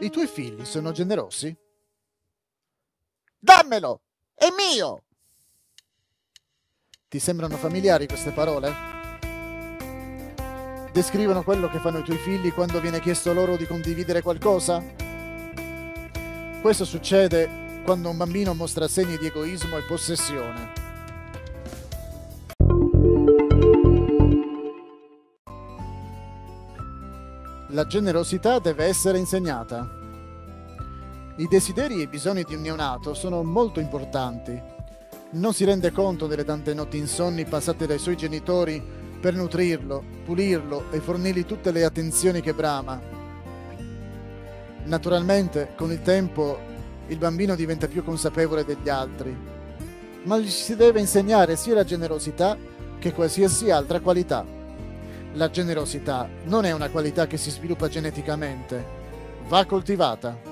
I tuoi figli sono generosi? Dammelo! È mio! Ti sembrano familiari queste parole? Descrivono quello che fanno i tuoi figli quando viene chiesto loro di condividere qualcosa? Questo succede quando un bambino mostra segni di egoismo e possessione. La generosità deve essere insegnata. I desideri e i bisogni di un neonato sono molto importanti. Non si rende conto delle tante notti insonni passate dai suoi genitori per nutrirlo, pulirlo e fornirgli tutte le attenzioni che brama. Naturalmente, con il tempo, il bambino diventa più consapevole degli altri, ma gli si deve insegnare sia la generosità che qualsiasi altra qualità. La generosità non è una qualità che si sviluppa geneticamente, va coltivata.